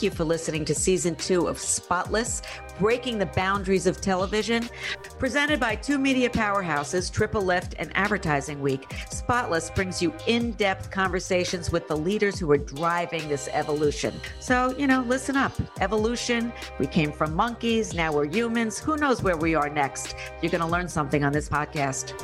Thank you for listening to Season 2 of Spotless, Breaking the Boundaries of Television. Presented by two media powerhouses, Triple Lift and Advertising Week, Spotless brings you in-depth conversations with the leaders who are driving this evolution. So, you know, listen up. Evolution, we came from monkeys, now we're humans. Who knows where we are next? You're going to learn something on this podcast.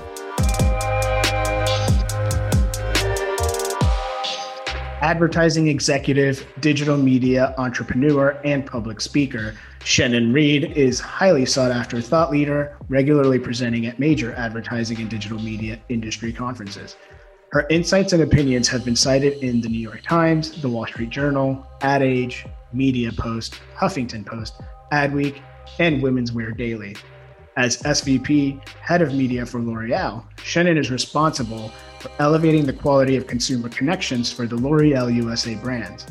Advertising executive, digital media entrepreneur, and public speaker, Shannon Reed is highly sought-after thought leader, regularly presenting at major advertising and digital media industry conferences. Her insights and opinions have been cited in the New York Times, the Wall Street Journal, Ad Age, Media Post, Huffington Post, Adweek, and Women's Wear Daily. As SVP, head of media for L'Oreal, Shannon is responsible for elevating the quality of consumer connections for the L'Oreal USA brands.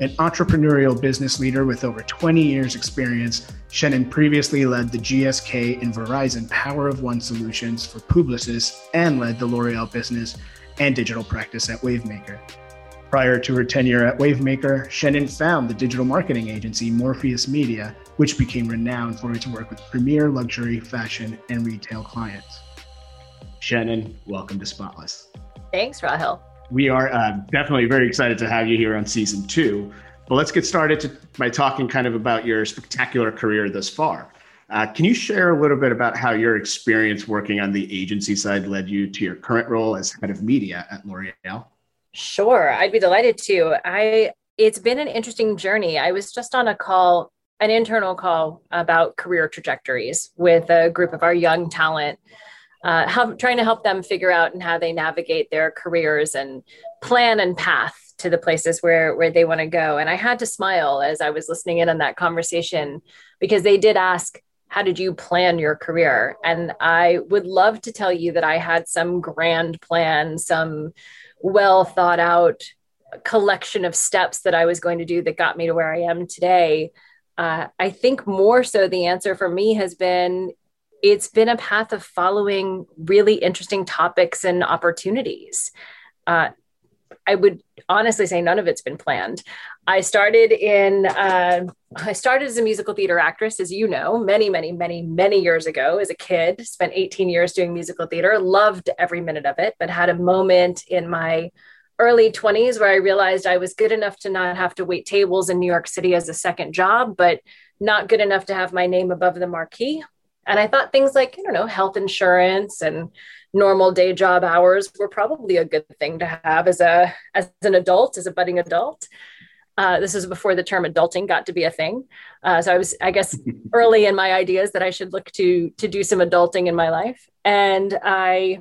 An entrepreneurial business leader with over 20 years experience, Shannon previously led the GSK and Verizon Power of One solutions for Publicis and led the L'Oreal business and digital practice at WaveMaker. Prior to her tenure at WaveMaker, Shannon found the digital marketing agency Morpheus Media, which became renowned for its work with premier luxury, fashion, and retail clients. Shannon, welcome to Spotless. Thanks, Rahil. We are definitely very excited to have you here on Season 2, but let's get started by talking kind of about your spectacular career thus far. Can you share a little bit about how your experience working on the agency side led you to your current role as head of media at L'Oreal? Sure, I'd be delighted to. It's been an interesting journey. I was just on a call, an internal call about career trajectories with a group of our young talent, trying to help them figure out and how they navigate their careers and plan and path to the places where they want to go. And I had to smile as I was listening in on that conversation because they did ask, how did you plan your career? And I would love to tell you that I had some grand plan, some well thought out collection of steps that I was going to do that got me to where I am today. I think more so the answer for me has been, it's been a path of following really interesting topics and opportunities. I would honestly say none of it's been planned. I started as a musical theater actress, as you know, many years ago as a kid, spent 18 years doing musical theater, loved every minute of it, but had a moment in my early 20s where I realized I was good enough to not have to wait tables in New York City as a second job, but not good enough to have my name above the marquee. And I thought things like, I don't know, health insurance and normal day job hours were probably a good thing to have as a budding adult. This was before the term adulting got to be a thing. So I was, I guess, early in my ideas that I should look to do some adulting in my life. And I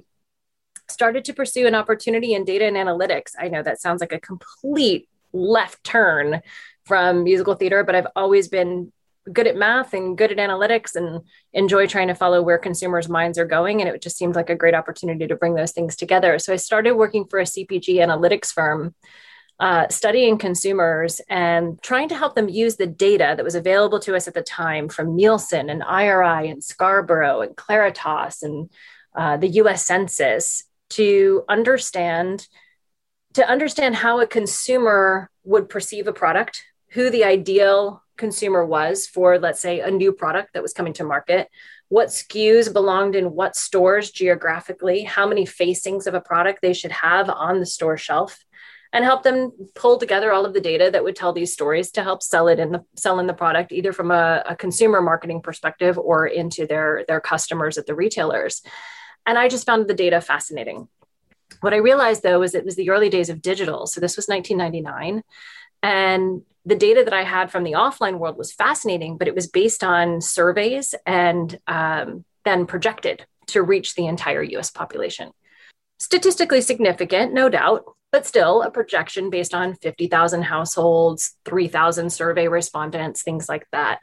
started to pursue an opportunity in data and analytics. I know that sounds like a complete left turn from musical theater, but I've always been good at math and good at analytics and enjoy trying to follow where consumers' minds are going. And it just seemed like a great opportunity to bring those things together. So I started working for a CPG analytics firm, studying consumers and trying to help them use the data that was available to us at the time from Nielsen and IRI and Scarborough and Claritas and the US Census to understand how a consumer would perceive a product, who the ideal consumer was for, let's say, a new product that was coming to market, what SKUs belonged in what stores geographically, how many facings of a product they should have on the store shelf, and help them pull together all of the data that would tell these stories to help sell in the product, either from a consumer marketing perspective or into their customers at the retailers. And I just found the data fascinating. What I realized, though, is it was the early days of digital. So this was 1999. And the data that I had from the offline world was fascinating, but it was based on surveys and then projected to reach the entire US population. Statistically significant, no doubt, but still a projection based on 50,000 households, 3,000 survey respondents, things like that.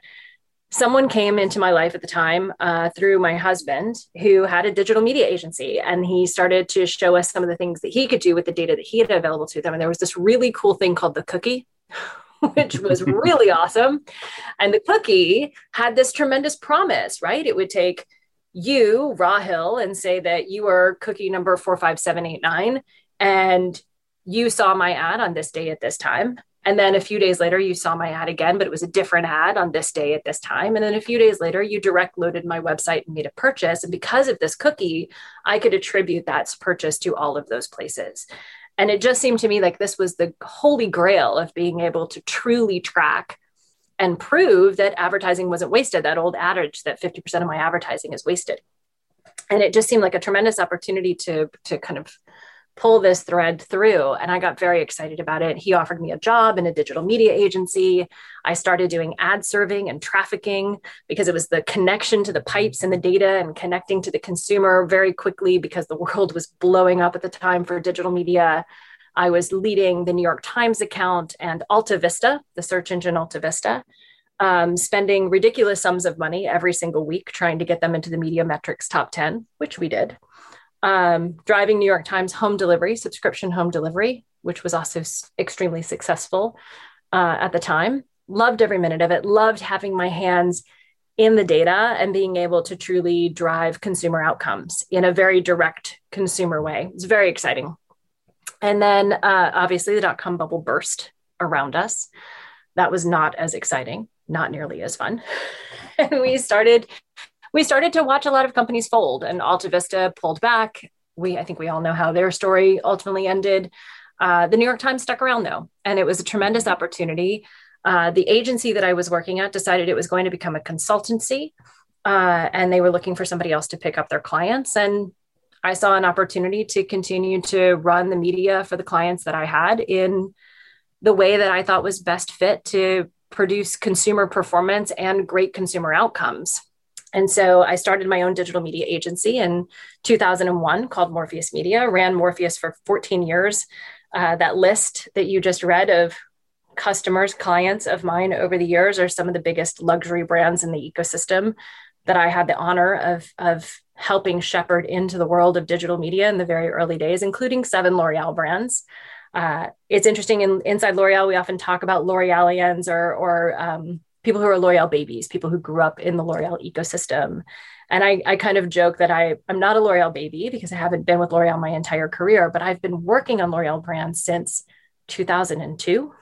Someone came into my life at the time through my husband, who had a digital media agency, and he started to show us some of the things that he could do with the data that he had available to them. And there was this really cool thing called the cookie, which was really awesome. And the cookie had this tremendous promise, right? It would take you, Rahil, and say that you are cookie number 45789, and you saw my ad on this day at this time. And then a few days later, you saw my ad again, but it was a different ad on this day at this time. And then a few days later, you direct loaded my website and made a purchase. And because of this cookie, I could attribute that purchase to all of those places. And it just seemed to me like this was the holy grail of being able to truly track and prove that advertising wasn't wasted, that old adage that 50% of my advertising is wasted. And it just seemed like a tremendous opportunity to kind of pull this thread through. And I got very excited about it. He offered me a job in a digital media agency. I started doing ad serving and trafficking because it was the connection to the pipes and the data and connecting to the consumer very quickly because the world was blowing up at the time for digital media. I was leading the New York Times account and AltaVista, the search engine AltaVista, spending ridiculous sums of money every single week trying to get them into the Media Metrics top 10, which we did. Driving New York Times home delivery, subscription home delivery, which was also extremely successful at the time. Loved every minute of it, loved having my hands in the data and being able to truly drive consumer outcomes in a very direct consumer way. It's very exciting. And then obviously the dot-com bubble burst around us. That was not as exciting, not nearly as fun. And we started to watch a lot of companies fold, and AltaVista pulled back. I think we all know how their story ultimately ended. The New York Times stuck around though, and it was a tremendous opportunity. The agency that I was working at decided it was going to become a consultancy, and they were looking for somebody else to pick up their clients. And I saw an opportunity to continue to run the media for the clients that I had in the way that I thought was best fit to produce consumer performance and great consumer outcomes. And so I started my own digital media agency in 2001 called Morpheus Media, ran Morpheus for 14 years. That list that you just read of customers, clients of mine over the years are some of the biggest luxury brands in the ecosystem that I had the honor of helping shepherd into the world of digital media in the very early days, including 7 L'Oreal brands. It's interesting, inside L'Oreal, we often talk about L'Orealians or people who are L'Oreal babies, people who grew up in the L'Oreal ecosystem. And I kind of joke that I'm not a L'Oreal baby because I haven't been with L'Oreal my entire career, but I've been working on L'Oreal brands since 2002.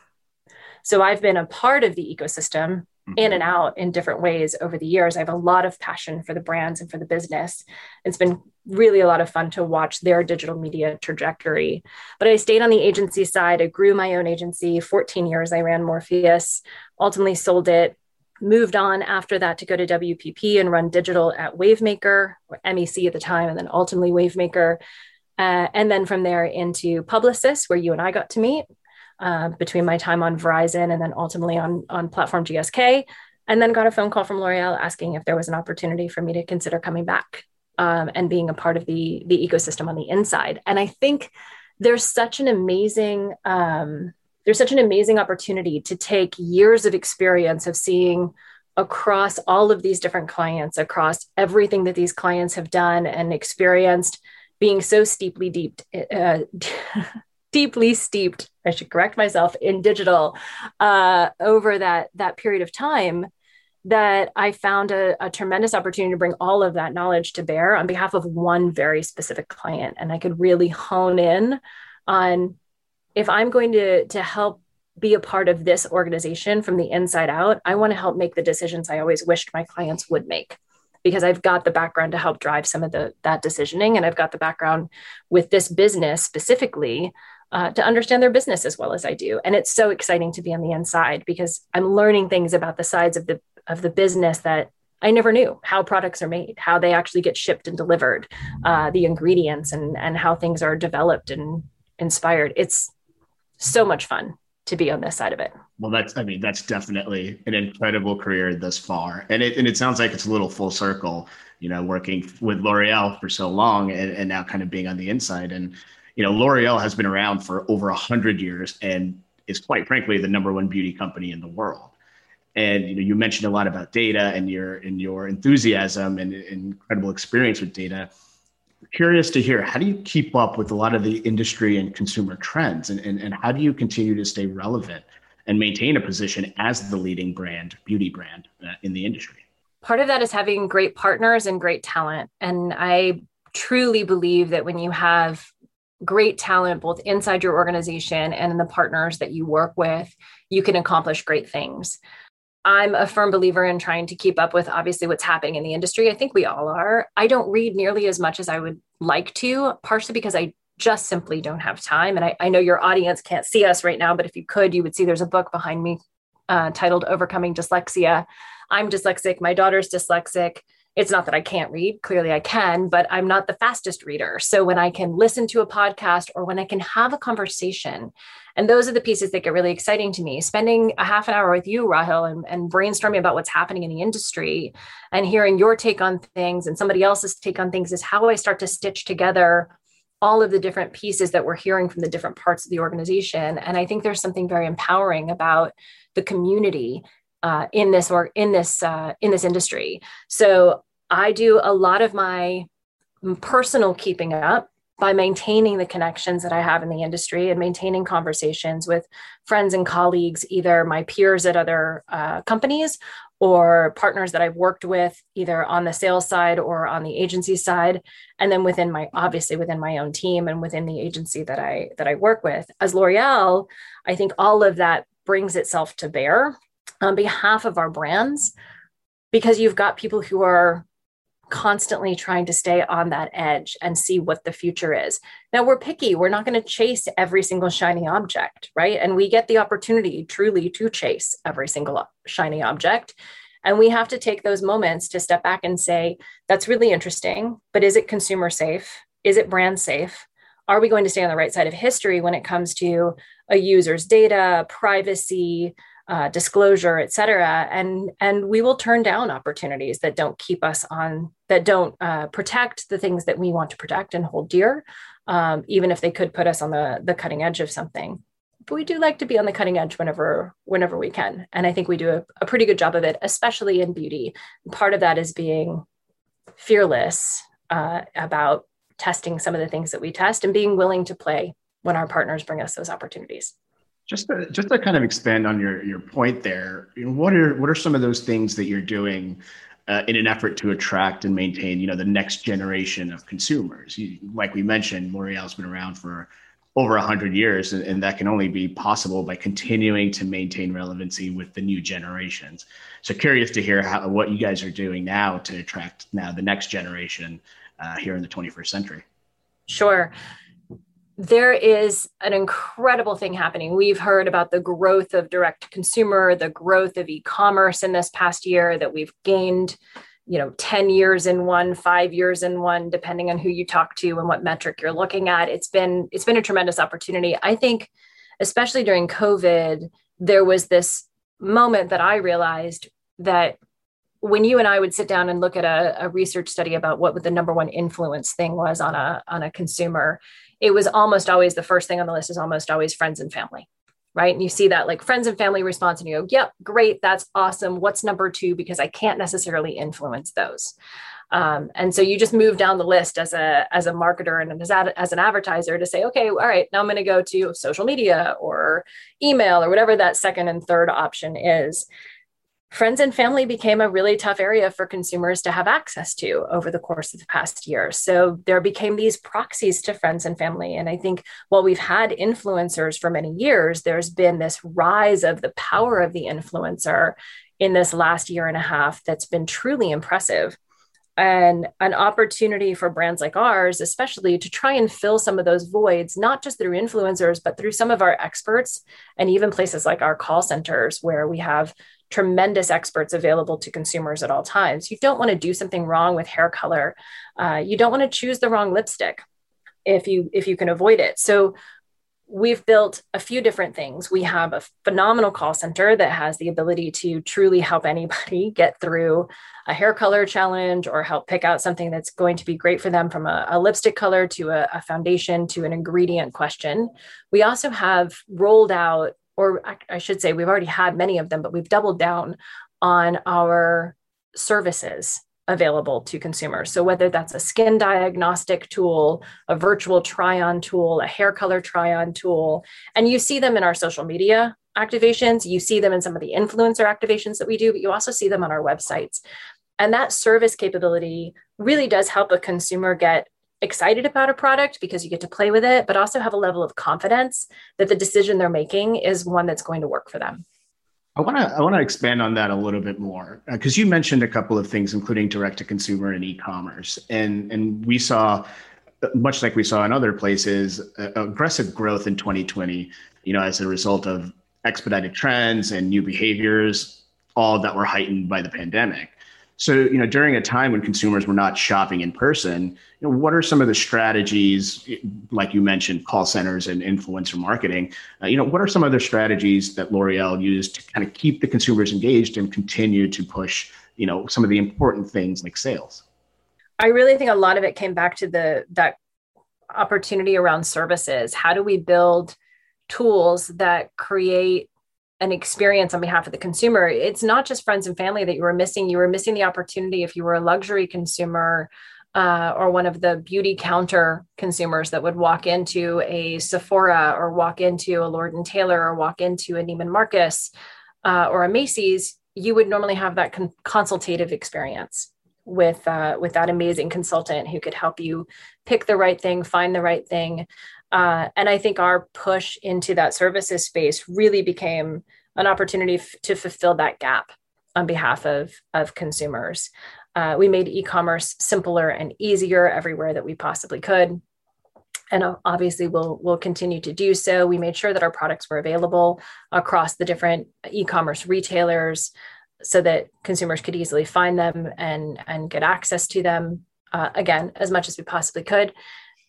So I've been a part of the ecosystem in and out in different ways over the years. I have a lot of passion for the brands and for the business. It's been really a lot of fun to watch their digital media trajectory. But I stayed on the agency side. I grew my own agency. 14 years I ran Morpheus, ultimately sold it, moved on after that to go to WPP and run digital at WaveMaker, or MEC at the time, and then ultimately WaveMaker. And then from there into Publicis, where you and I got to meet. Between my time on Verizon and then ultimately on platform GSK, and then got a phone call from L'Oreal asking if there was an opportunity for me to consider coming back and being a part of the ecosystem on the inside. And I think there's such an amazing opportunity to take years of experience of seeing across all of these different clients, across everything that these clients have done and experienced, being so deeply steeped, I should correct myself, in digital over that period of time, that I found a tremendous opportunity to bring all of that knowledge to bear on behalf of one very specific client. And I could really hone in on, if I'm going to help be a part of this organization from the inside out, I want to help make the decisions I always wished my clients would make, because I've got the background to help drive some of that decisioning. And I've got the background with this business specifically to understand their business as well as I do. And it's so exciting to be on the inside because I'm learning things about the sides of the business that I never knew, how products are made, how they actually get shipped and delivered, the ingredients and how things are developed and inspired. It's so much fun to be on this side of it. Well, that's definitely an incredible career this far. And it sounds like it's a little full circle, working with L'Oreal for so long and now kind of being on the inside. And L'Oreal has been around for over 100 years and is, quite frankly, the number one beauty company in the world. And you mentioned a lot about data and your enthusiasm and incredible experience with data. Curious to hear, how do you keep up with a lot of the industry and consumer trends, and how do you continue to stay relevant and maintain a position as the leading beauty brand in the industry? Part of that is having great partners and great talent. And I truly believe that when you have great talent, both inside your organization and in the partners that you work with, you can accomplish great things. I'm a firm believer in trying to keep up with obviously what's happening in the industry. I think we all are. I don't read nearly as much as I would like to, partially because I just simply don't have time. And I know your audience can't see us right now, but if you could, you would see there's a book behind me titled Overcoming Dyslexia. I'm dyslexic. My daughter's dyslexic. It's not that I can't read. Clearly I can, but I'm not the fastest reader. So when I can listen to a podcast or when I can have a conversation, and those are the pieces that get really exciting to me, spending a half an hour with you, Rahil, and brainstorming about what's happening in the industry and hearing your take on things and somebody else's take on things is how I start to stitch together all of the different pieces that we're hearing from the different parts of the organization. And I think there's something very empowering about the community in this industry. So I do a lot of my personal keeping up by maintaining the connections that I have in the industry and maintaining conversations with friends and colleagues, either my peers at other companies or partners that I've worked with, either on the sales side or on the agency side, and then within my obviously within my own team and within the agency that I work with. As L'Oreal, I think all of that brings itself to bear on behalf of our brands, because you've got people who are constantly trying to stay on that edge and see what the future is. Now, we're picky. We're not going to chase every single shiny object, right? And we get the opportunity truly to chase every single shiny object. And we have to take those moments to step back and say, that's really interesting, but is it consumer safe? Is it brand safe? Are we going to stay on the right side of history when it comes to a user's data, privacy, disclosure, et cetera, and we will turn down opportunities that don't keep us on, that don't protect the things that we want to protect and hold dear, even if they could put us on the cutting edge of something. But we do like to be on the cutting edge whenever we can. And I think we do a pretty good job of it, especially in beauty. Part of that is being fearless about testing some of the things that we test and being willing to play when our partners bring us those opportunities. Just to kind of expand on your point there, you know, what are some of those things that you're doing in an effort to attract and maintain, you know, the next generation of consumers? Like we mentioned, L'Oreal's been around for over 100 years, and that can only be possible by continuing to maintain relevancy with the new generations. So curious to hear what you guys are doing now to attract now the next generation here in the 21st century. Sure. There is an incredible thing happening. We've heard about the growth of direct consumer, the growth of e-commerce in this past year that we've gained, you know, 10 years in one, 5 years in one, depending on who you talk to and what metric you're looking at. It's been a tremendous opportunity. I think, especially during COVID, there was this moment that I realized that when you and I would sit down and look at a research study about what the number one influence thing was on a consumer, it was almost always the first thing on the list is almost always friends and family, right? And you see that like friends and family response and you go, yep, great, that's awesome. What's number two? Because I can't necessarily influence those. And so you just move down the list as a marketer and as an advertiser to say, okay, all right, now I'm going to go to social media or email or whatever that second and third option is. Friends and family became a really tough area for consumers to have access to over the course of the past year. So there became these proxies to friends and family. And I think while we've had influencers for many years, there's been this rise of the power of the influencer in this last year and a half that's been truly impressive. And an opportunity for brands like ours, especially to try and fill some of those voids, not just through influencers, but through some of our experts and even places like our call centers where we have tremendous experts available to consumers at all times. You don't want to do something wrong with hair color. You don't want to choose the wrong lipstick if you can avoid it. So we've built a few different things. We have a phenomenal call center that has the ability to truly help anybody get through a hair color challenge or help pick out something that's going to be great for them from a lipstick color to a foundation to an ingredient question. We also have rolled out, or I should say we've already had many of them, but we've doubled down on our services available to consumers. So whether that's a skin diagnostic tool, a virtual try-on tool, a hair color try-on tool, and you see them in our social media activations, you see them in some of the influencer activations that we do, but you also see them on our websites. And that service capability really does help a consumer get excited about a product because you get to play with it, but also have a level of confidence that the decision they're making is one that's going to work for them. I want to expand on that a little bit more because you mentioned a couple of things, including direct to consumer and e-commerce, and we saw, much like we saw in other places, aggressive growth in 2020, as a result of expedited trends and new behaviors, all that were heightened by the pandemic. So, during a time when consumers were not shopping in person, what are some of the strategies, like you mentioned, call centers and influencer marketing, what are some other strategies that L'Oreal used to kind of keep the consumers engaged and continue to push, some of the important things like sales? I really think a lot of it came back to that opportunity around services. How do we build tools that create an experience on behalf of the consumer? It's not just friends and family that you were missing. You were missing the opportunity if you were a luxury consumer or one of the beauty counter consumers that would walk into a Sephora or walk into a Lord and Taylor or walk into a Neiman Marcus or a Macy's. You would normally have that consultative experience with that amazing consultant who could help you pick the right thing, find the right thing. And I think our push into that services space really became an opportunity to fulfill that gap on behalf of consumers. We made e-commerce simpler and easier everywhere that we possibly could. And obviously we'll continue to do so. We made sure that our products were available across the different e-commerce retailers so that consumers could easily find them and get access to them, again, as much as we possibly could.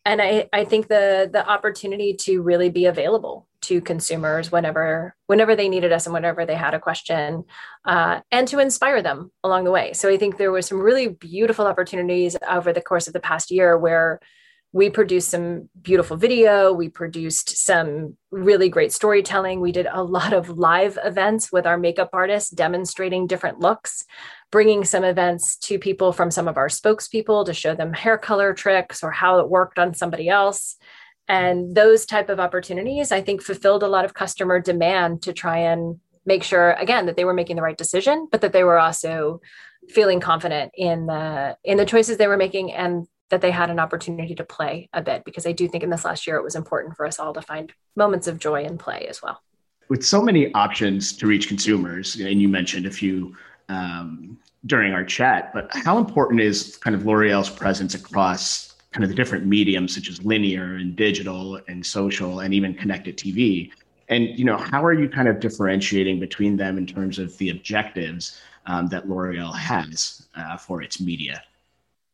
And I think the opportunity to really be available to consumers whenever they needed us and whenever they had a question, and to inspire them along the way. So I think there were some really beautiful opportunities over the course of the past year where we produced some beautiful video. We produced some really great storytelling. We did a lot of live events with our makeup artists demonstrating different looks, bringing some events to people from some of our spokespeople to show them hair color tricks or how it worked on somebody else. And those type of opportunities, I think, fulfilled a lot of customer demand to try and make sure, again, that they were making the right decision, but that they were also feeling confident in the choices they were making and that they had an opportunity to play a bit, because I do think in this last year, it was important for us all to find moments of joy and play as well. With so many options to reach consumers, and you mentioned a few during our chat, but how important is kind of L'Oreal's presence across kind of the different mediums, such as linear and digital and social and even connected TV? And, how are you kind of differentiating between them in terms of the objectives that L'Oreal has for its media?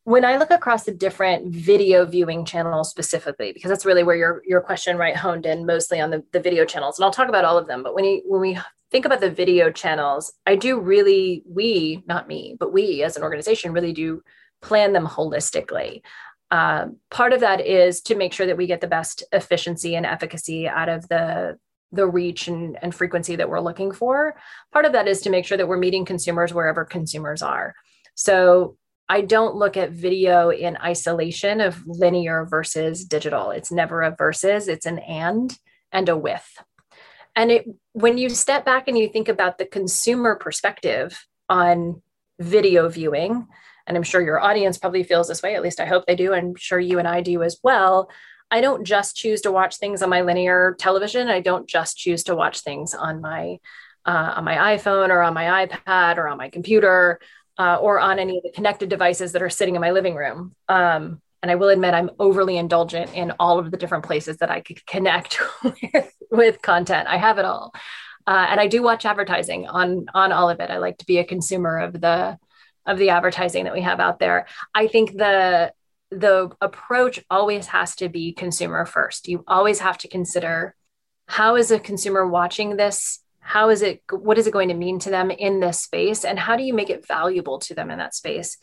When I look across the different video viewing channels specifically, because that's really where your question honed in mostly on the video channels, and I'll talk about all of them. But when we think about the video channels, we as an organization really do plan them holistically. Part of that is to make sure that we get the best efficiency and efficacy out of the reach and frequency that we're looking for. Part of that is to make sure that we're meeting consumers wherever consumers are. So I don't look at video in isolation of linear versus digital. It's never a versus, it's an and a with. And when you step back and you think about the consumer perspective on video viewing, and I'm sure your audience probably feels this way, at least I hope they do, I'm sure you and I do as well. I don't just choose to watch things on my linear television. I don't just choose to watch things on my iPhone or on my iPad or on my computer. Or on any of the connected devices that are sitting in my living room. And I will admit I'm overly indulgent in all of the different places that I could connect with content. I have it all. And I do watch advertising on all of it. I like to be a consumer of the advertising that we have out there. I think the approach always has to be consumer first. You always have to consider, how is a consumer watching this? What is it going to mean to them in this space? And how do you make it valuable to them in that space?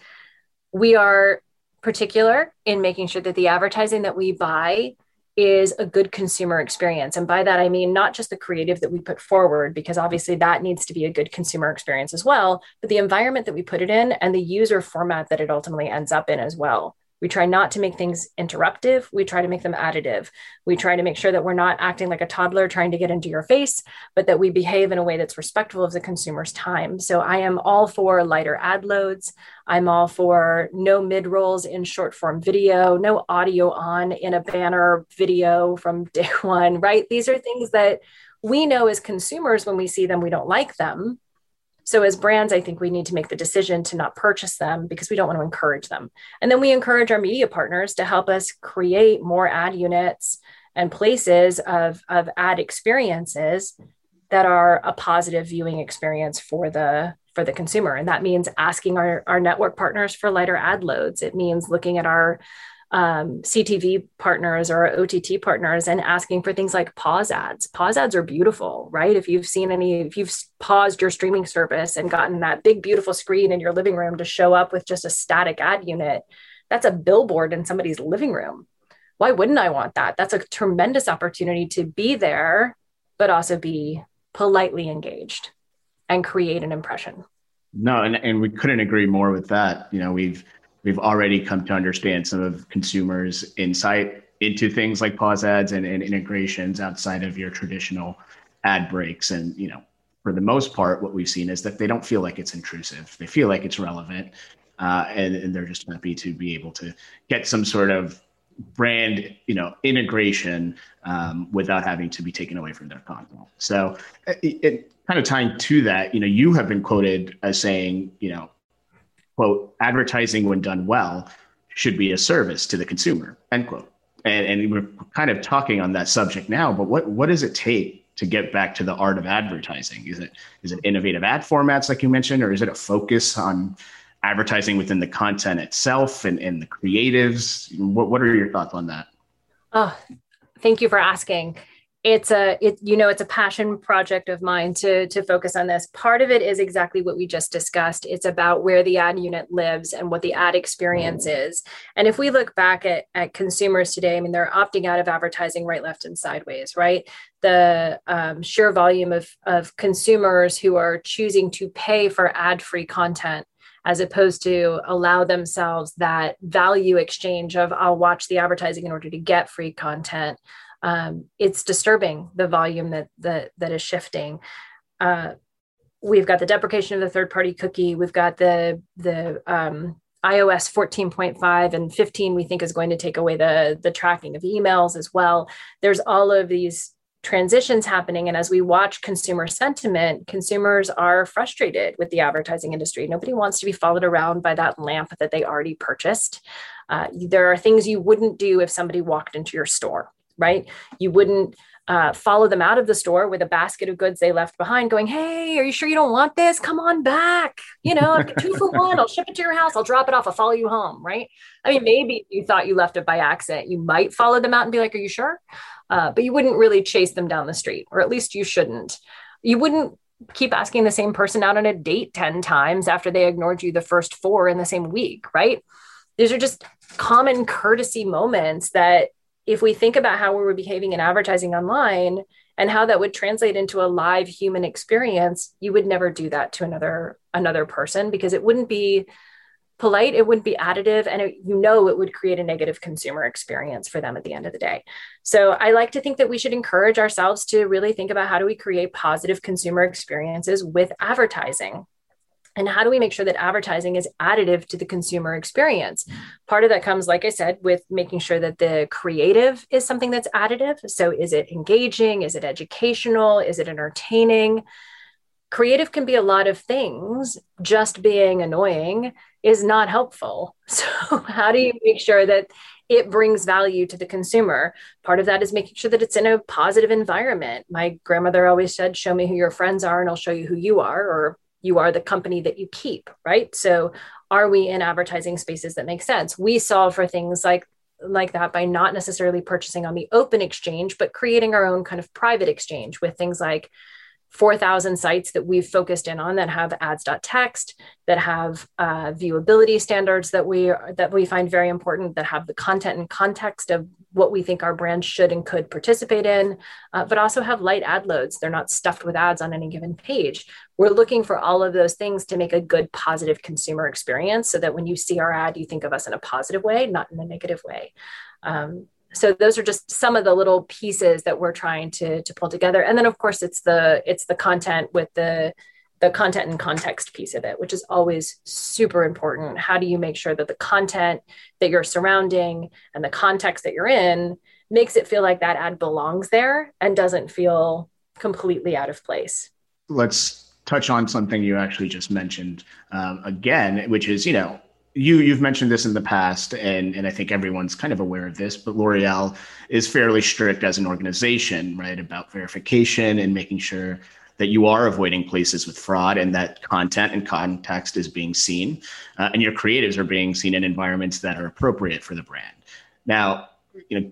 We are particular in making sure that the advertising that we buy is a good consumer experience. And by that, I mean, not just the creative that we put forward, because obviously that needs to be a good consumer experience as well, but the environment that we put it in and the user format that it ultimately ends up in as well We try not to make things interruptive. We try to make them additive. We try to make sure that we're not acting like a toddler trying to get into your face, but that we behave in a way that's respectful of the consumer's time. So I am all for lighter ad loads. I'm all for no mid-rolls in short form video, no audio on in a banner video from day one, right? These are things that we know as consumers, when we see them, we don't like them. So as brands, I think we need to make the decision to not purchase them because we don't want to encourage them. And then we encourage our media partners to help us create more ad units and places of ad experiences that are a positive viewing experience for the consumer. And that means asking our network partners for lighter ad loads. It means looking at our CTV partners or OTT partners and asking for things like pause ads. Pause ads are beautiful, right? If you've paused your streaming service and gotten that big, beautiful screen in your living room to show up with just a static ad unit, that's a billboard in somebody's living room. Why wouldn't I want that? That's a tremendous opportunity to be there, but also be politely engaged and create an impression. No, and we couldn't agree more with that. You know, We've already come to understand some of consumers' insight into things like pause ads and integrations outside of your traditional ad breaks. And, you know, for the most part, what we've seen is that they don't feel like it's intrusive. They feel like it's relevant. And they're just happy to be able to get some sort of brand, you know, integration without having to be taken away from their content. So it kind of tying to that, you know, you have been quoted as saying, you know, quote, advertising when done well should be a service to the consumer, end quote. And we're kind of talking on that subject now, but what does it take to get back to the art of advertising? Is it innovative ad formats like you mentioned, or is it a focus on advertising within the content itself and the creatives? What are your thoughts on that? Oh, thank you for asking. It's a passion project of mine to focus on this. Part of it is exactly what we just discussed. It's about where the ad unit lives and what the ad experience is. And if we look back at consumers today, I mean, they're opting out of advertising right, left, and sideways, right? The sheer volume of consumers who are choosing to pay for ad-free content as opposed to allow themselves that value exchange of I'll watch the advertising in order to get free content. It's disturbing, the volume that is shifting. We've got the deprecation of the third-party cookie. We've got the iOS 14.5 and 15, we think is going to take away the tracking of emails as well. There's all of these transitions happening. And as we watch consumer sentiment, consumers are frustrated with the advertising industry. Nobody wants to be followed around by that lamp that they already purchased. There are things you wouldn't do if somebody walked into your store. Right? You wouldn't follow them out of the store with a basket of goods they left behind going, hey, are you sure you don't want this? Come on back. You know, 2 for 1, I'll ship it to your house. I'll drop it off. I'll follow you home. Right? I mean, maybe if you thought you left it by accident, you might follow them out and be like, are you sure? But you wouldn't really chase them down the street, or at least you shouldn't. You wouldn't keep asking the same person out on a date 10 times after they ignored you the first 4 in the same week. Right? These are just common courtesy moments that, if we think about how we were behaving in advertising online and how that would translate into a live human experience, you would never do that to another person because it wouldn't be polite, it wouldn't be additive, and it would create a negative consumer experience for them at the end of the day. So I like to think that we should encourage ourselves to really think about how do we create positive consumer experiences with advertising. And how do we make sure that advertising is additive to the consumer experience? Part of that comes, like I said, with making sure that the creative is something that's additive. So is it engaging? Is it educational? Is it entertaining? Creative can be a lot of things. Just being annoying is not helpful. So how do you make sure that it brings value to the consumer? Part of that is making sure that it's in a positive environment. My grandmother always said, show me who your friends are and I'll show you who you are, or you are the company that you keep, right? So are we in advertising spaces that make sense? We solve for things like that by not necessarily purchasing on the open exchange, but creating our own kind of private exchange with things like 4,000 sites that we've focused in on that have ads.txt, that have viewability standards that we find very important, that have the content and context of what we think our brand should and could participate in, but also have light ad loads. They're not stuffed with ads on any given page. We're looking for all of those things to make a good, positive consumer experience so that when you see our ad, you think of us in a positive way, not in a negative way. So those are just some of the little pieces that we're trying to pull together. And then of course it's the content with the content and context piece of it, which is always super important. How do you make sure that the content that you're surrounding and the context that you're in makes it feel like that ad belongs there and doesn't feel completely out of place? Let's touch on something you actually just mentioned again, which is, You've mentioned this in the past, and I think everyone's kind of aware of this, but L'Oreal is fairly strict as an organization, right, about verification and making sure that you are avoiding places with fraud and that content and context is being seen, and your creatives are being seen in environments that are appropriate for the brand. Now,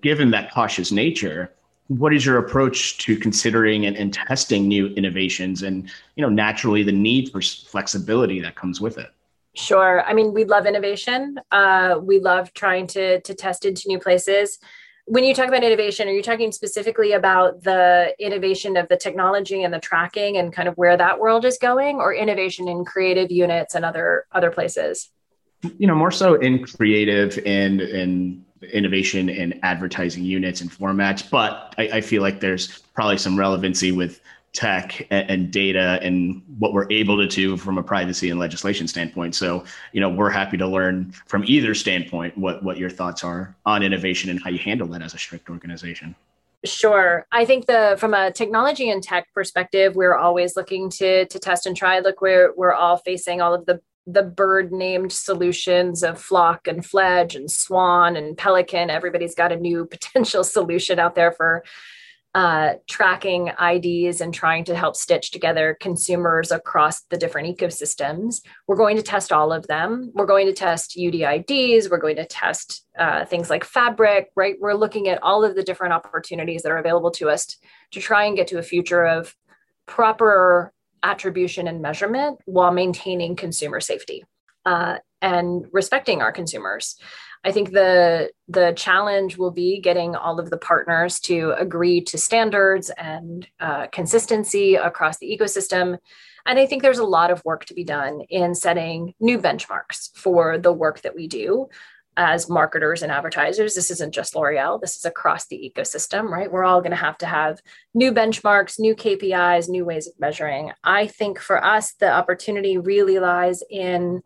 given that cautious nature, what is your approach to considering and testing new innovations and, naturally the need for flexibility that comes with it? Sure. I mean, we love innovation. We love trying to test into new places. When you talk about innovation, are you talking specifically about the innovation of the technology and the tracking and kind of where that world is going, or innovation in creative units and other places? More so in creative and innovation in advertising units and formats. But I feel like there's probably some relevancy with tech and data and what we're able to do from a privacy and legislation standpoint. So, we're happy to learn from either standpoint what your thoughts are on innovation and how you handle that as a strict organization. Sure. I think from a technology and tech perspective, we're always looking to test and try. Look, we're all facing all of the bird named solutions of Flock and Fledge and Swan and Pelican. Everybody's got a new potential solution out there for tracking IDs and trying to help stitch together consumers across the different ecosystems. We're going to test all of them. We're going to test UDIDs. We're going to test things like fabric, right? We're looking at all of the different opportunities that are available to us to try and get to a future of proper attribution and measurement while maintaining consumer safety and respecting our consumers. I think the challenge will be getting all of the partners to agree to standards and consistency across the ecosystem. And I think there's a lot of work to be done in setting new benchmarks for the work that we do as marketers and advertisers. This isn't just L'Oreal, this is across the ecosystem, right? We're all gonna have to have new benchmarks, new KPIs, new ways of measuring. I think for us, the opportunity really lies in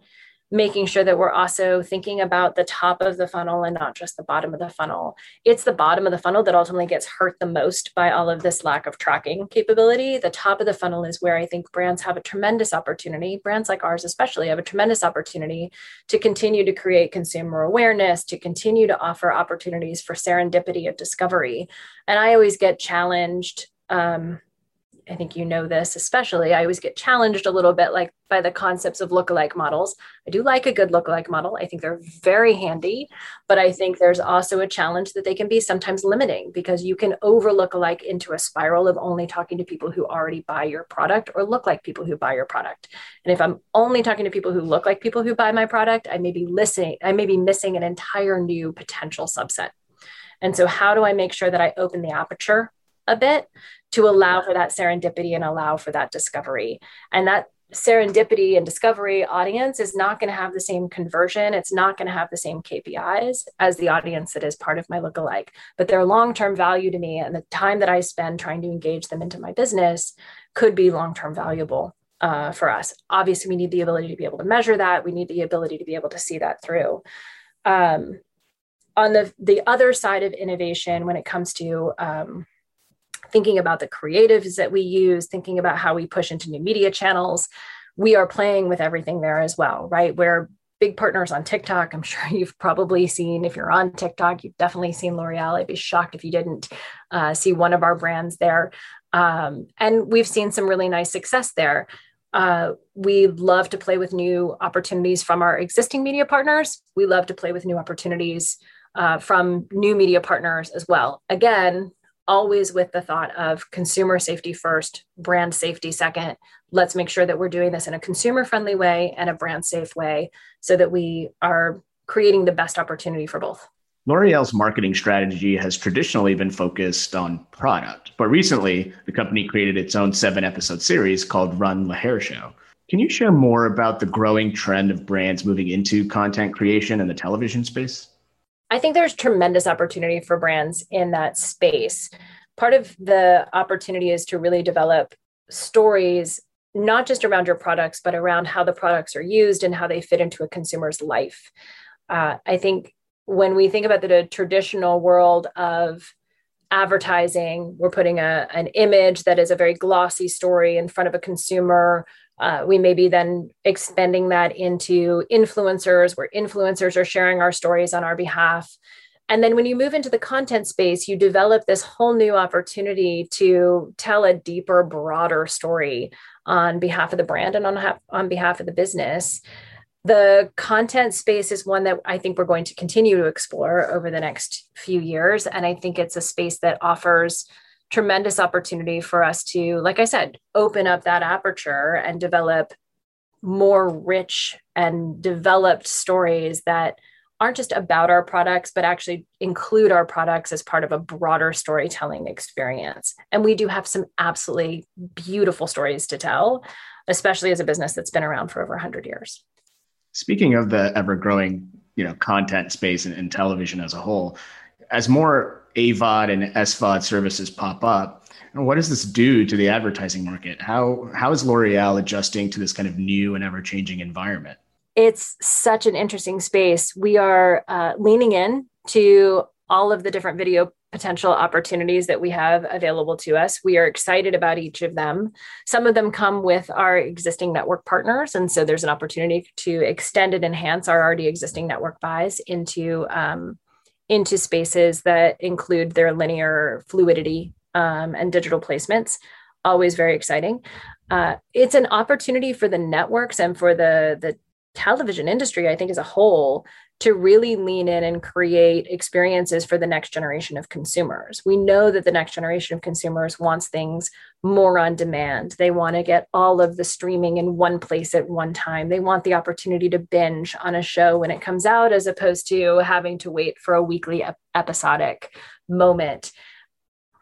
making sure that we're also thinking about the top of the funnel and not just the bottom of the funnel. It's the bottom of the funnel that ultimately gets hurt the most by all of this lack of tracking capability. The top of the funnel is where I think brands have a tremendous opportunity, brands like ours especially, have a tremendous opportunity to continue to create consumer awareness, to continue to offer opportunities for serendipity of discovery. And I always get challenged, I think this especially, I always get challenged a little bit like by the concepts of lookalike models. I do like a good lookalike model. I think they're very handy, but I think there's also a challenge that they can be sometimes limiting because you can over lookalike into a spiral of only talking to people who already buy your product or look like people who buy your product. And if I'm only talking to people who look like people who buy my product, I may be missing an entire new potential subset. And so how do I make sure that I open the aperture a bit to allow for that serendipity and allow for that discovery? And that serendipity and discovery audience is not going to have the same conversion. It's not going to have the same KPIs as the audience that is part of my lookalike, but their long-term value to me and the time that I spend trying to engage them into my business could be long-term valuable for us. Obviously, we need the ability to be able to measure that. We need the ability to be able to see that through. On the other side of innovation, when it comes to thinking about the creatives that we use, thinking about how we push into new media channels, we are playing with everything there as well, right? We're big partners on TikTok. I'm sure you've probably seen, if you're on TikTok, you've definitely seen L'Oreal. I'd be shocked if you didn't see one of our brands there. And we've seen some really nice success there. We love to play with new opportunities from our existing media partners. We love to play with new opportunities from new media partners as well. Again, always with the thought of consumer safety first, brand safety second. Let's make sure that we're doing this in a consumer-friendly way and a brand-safe way so that we are creating the best opportunity for both. L'Oreal's marketing strategy has traditionally been focused on product, but recently the company created its own 7-episode series called Run La Hair Show. Can you share more about the growing trend of brands moving into content creation in the television space? I think there's tremendous opportunity for brands in that space. Part of the opportunity is to really develop stories, not just around your products, but around how the products are used and how they fit into a consumer's life. I think when we think about the traditional world of advertising, we're putting an image that is a very glossy story in front of a consumer. We may be then expanding that into influencers, where influencers are sharing our stories on our behalf. And then when you move into the content space, you develop this whole new opportunity to tell a deeper, broader story on behalf of the brand and on behalf of the business. The content space is one that I think we're going to continue to explore over the next few years. And I think it's a space that offers tremendous opportunity for us to, like I said, open up that aperture and develop more rich and developed stories that aren't just about our products, but actually include our products as part of a broader storytelling experience. And we do have some absolutely beautiful stories to tell, especially as a business that's been around for over 100 years. Speaking of the ever-growing, content space and television as a whole, as more AVOD and SVOD services pop up, what does this do to the advertising market? How is L'Oreal adjusting to this kind of new and ever-changing environment? It's such an interesting space. We are leaning in to all of the different video potential opportunities that we have available to us. We are excited about each of them. Some of them come with our existing network partners. And so there's an opportunity to extend and enhance our already existing network buys into spaces that include their linear fluidity and digital placements. Always very exciting. It's an opportunity for the networks and for the television industry, I think, as a whole, to really lean in and create experiences for the next generation of consumers. We know that the next generation of consumers wants things more on demand. They want to get all of the streaming in one place at one time. They want the opportunity to binge on a show when it comes out, as opposed to having to wait for a weekly episodic moment.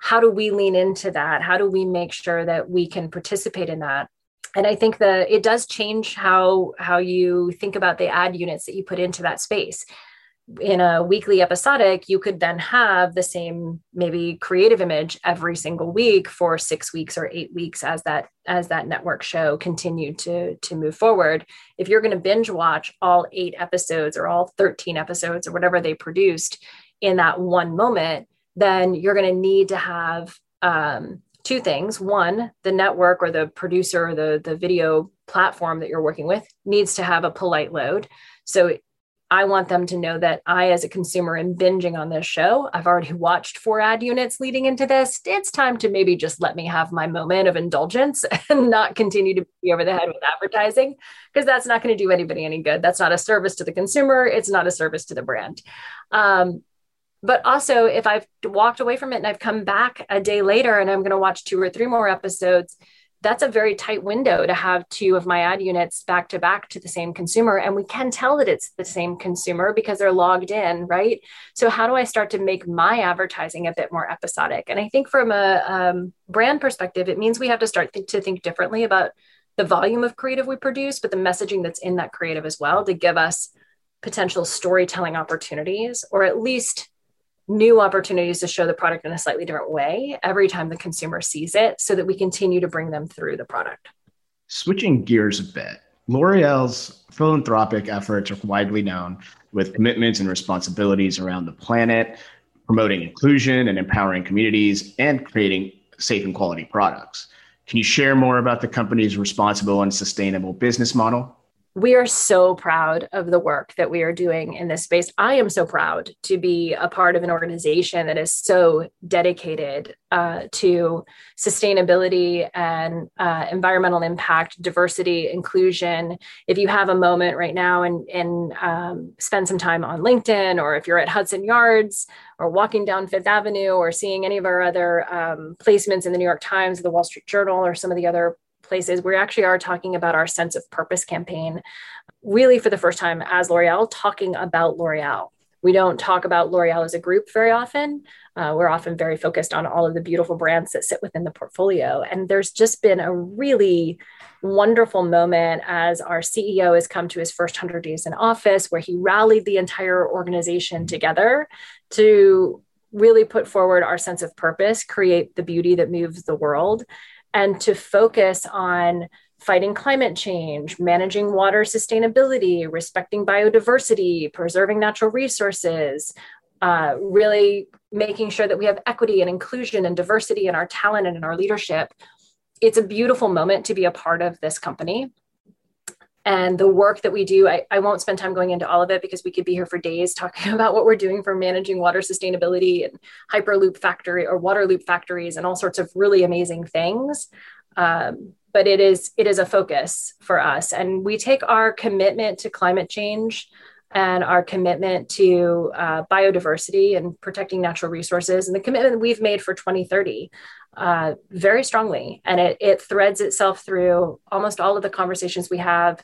How do we lean into that? How do we make sure that we can participate in that? And I think that it does change how you think about the ad units that you put into that space. In a weekly episodic, you could then have the same maybe creative image every single week for 6 weeks or 8 weeks as that network show continued to move forward. If you're going to binge watch all 8 episodes or all 13 episodes or whatever they produced in that one moment, then you're going to need to have two things. One, the network or the producer, the video platform that you're working with needs to have a polite load. So I want them to know that I, as a consumer, am binging on this show. I've already watched 4 ad units leading into this. It's time to maybe just let me have my moment of indulgence and not continue to be over the head with advertising, because that's not going to do anybody any good. That's not a service to the consumer. It's not a service to the brand. But also, if I've walked away from it and I've come back a day later and I'm going to watch 2 or 3 more episodes, that's a very tight window to have 2 of my ad units back to back to the same consumer. And we can tell that it's the same consumer because they're logged in, right? So how do I start to make my advertising a bit more episodic? And I think from a brand perspective, it means we have to start to think differently about the volume of creative we produce, but the messaging that's in that creative as well, to give us potential storytelling opportunities, or at least new opportunities to show the product in a slightly different way every time the consumer sees it, so that we continue to bring them through the product. Switching gears a bit, L'Oreal's philanthropic efforts are widely known, with commitments and responsibilities around the planet, promoting inclusion and empowering communities, and creating safe and quality products. Can you share more about the company's responsible and sustainable business model? We are so proud of the work that we are doing in this space. I am so proud to be a part of an organization that is so dedicated to sustainability and environmental impact, diversity, inclusion. If you have a moment right now and spend some time on LinkedIn, or if you're at Hudson Yards or walking down Fifth Avenue or seeing any of our other placements in the New York Times, the Wall Street Journal, or some of the other places, we actually are talking about our sense of purpose campaign, really for the first time as L'Oreal, talking about L'Oreal. We don't talk about L'Oreal as a group very often. We're often very focused on all of the beautiful brands that sit within the portfolio. And there's just been a really wonderful moment as our CEO has come to his first 100 days in office, where he rallied the entire organization together to really put forward our sense of purpose, create the beauty that moves the world, and to focus on fighting climate change, managing water sustainability, respecting biodiversity, preserving natural resources, really making sure that we have equity and inclusion and diversity in our talent and in our leadership. It's a beautiful moment to be a part of this company. And the work that we do, I won't spend time going into all of it because we could be here for days talking about what we're doing for managing water sustainability and Hyperloop factory or water loop factories and all sorts of really amazing things. But it is a focus for us. And we take our commitment to climate change and our commitment to biodiversity and protecting natural resources and the commitment we've made for 2030 very strongly. And it threads itself through almost all of the conversations we have,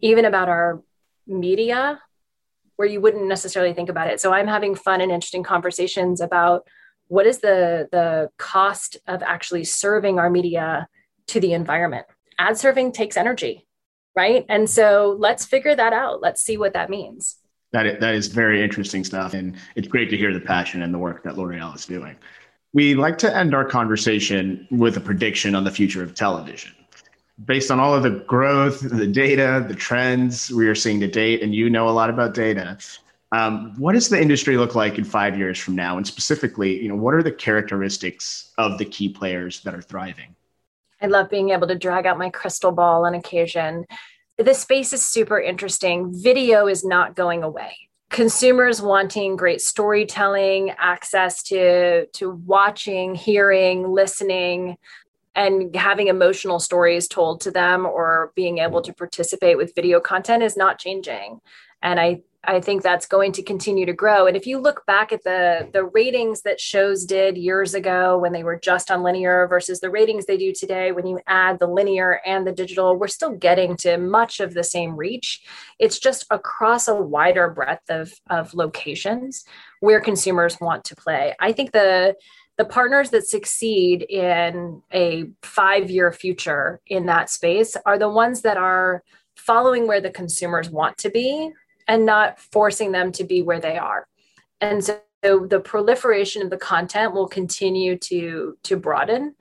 even about our media, where you wouldn't necessarily think about it. So I'm having fun and interesting conversations about what is the cost of actually serving our media to the environment. Ad serving takes energy, right? And so let's figure that out. Let's see what that means. That is very interesting stuff. And it's great to hear the passion and the work that L'Oreal is doing. We like to end our conversation with a prediction on the future of television. Based on all of the growth, the data, the trends we are seeing to date, and you know a lot about data, what does the industry look like in 5 years from now? And specifically, what are the characteristics of the key players that are thriving? I love being able to drag out my crystal ball on occasion. This space is super interesting. Video is not going away. Consumers wanting great storytelling, access to watching, hearing, listening, and having emotional stories told to them or being able to participate with video content is not changing. And I think that's going to continue to grow. And if you look back at the ratings that shows did years ago when they were just on linear versus the ratings they do today, when you add the linear and the digital, we're still getting to much of the same reach. It's just across a wider breadth of locations where consumers want to play. I think the partners that succeed in a 5-year future in that space are the ones that are following where the consumers want to be and not forcing them to be where they are. And so the proliferation of the content will continue to broaden.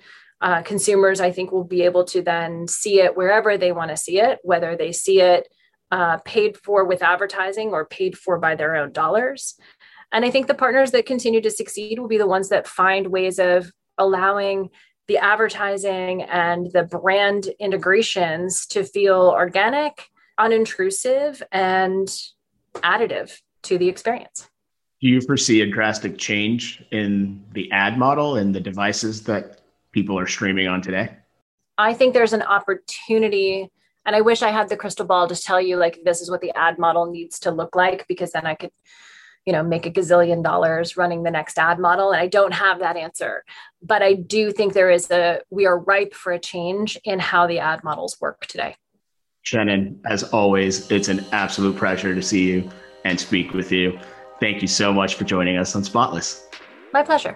Consumers, I think, will be able to then see it wherever they want to see it, whether they see it paid for with advertising or paid for by their own dollars. And I think the partners that continue to succeed will be the ones that find ways of allowing the advertising and the brand integrations to feel organic, unintrusive, and additive to the experience. Do you foresee a drastic change in the ad model and the devices that people are streaming on today? I think there's an opportunity, and I wish I had the crystal ball to tell you, like, this is what the ad model needs to look like, because then I could, make a gazillion dollars running the next ad model. And I don't have that answer, but I do think we are ripe for a change in how the ad models work today. Shannon, as always, it's an absolute pleasure to see you and speak with you. Thank you so much for joining us on Spotless. My pleasure.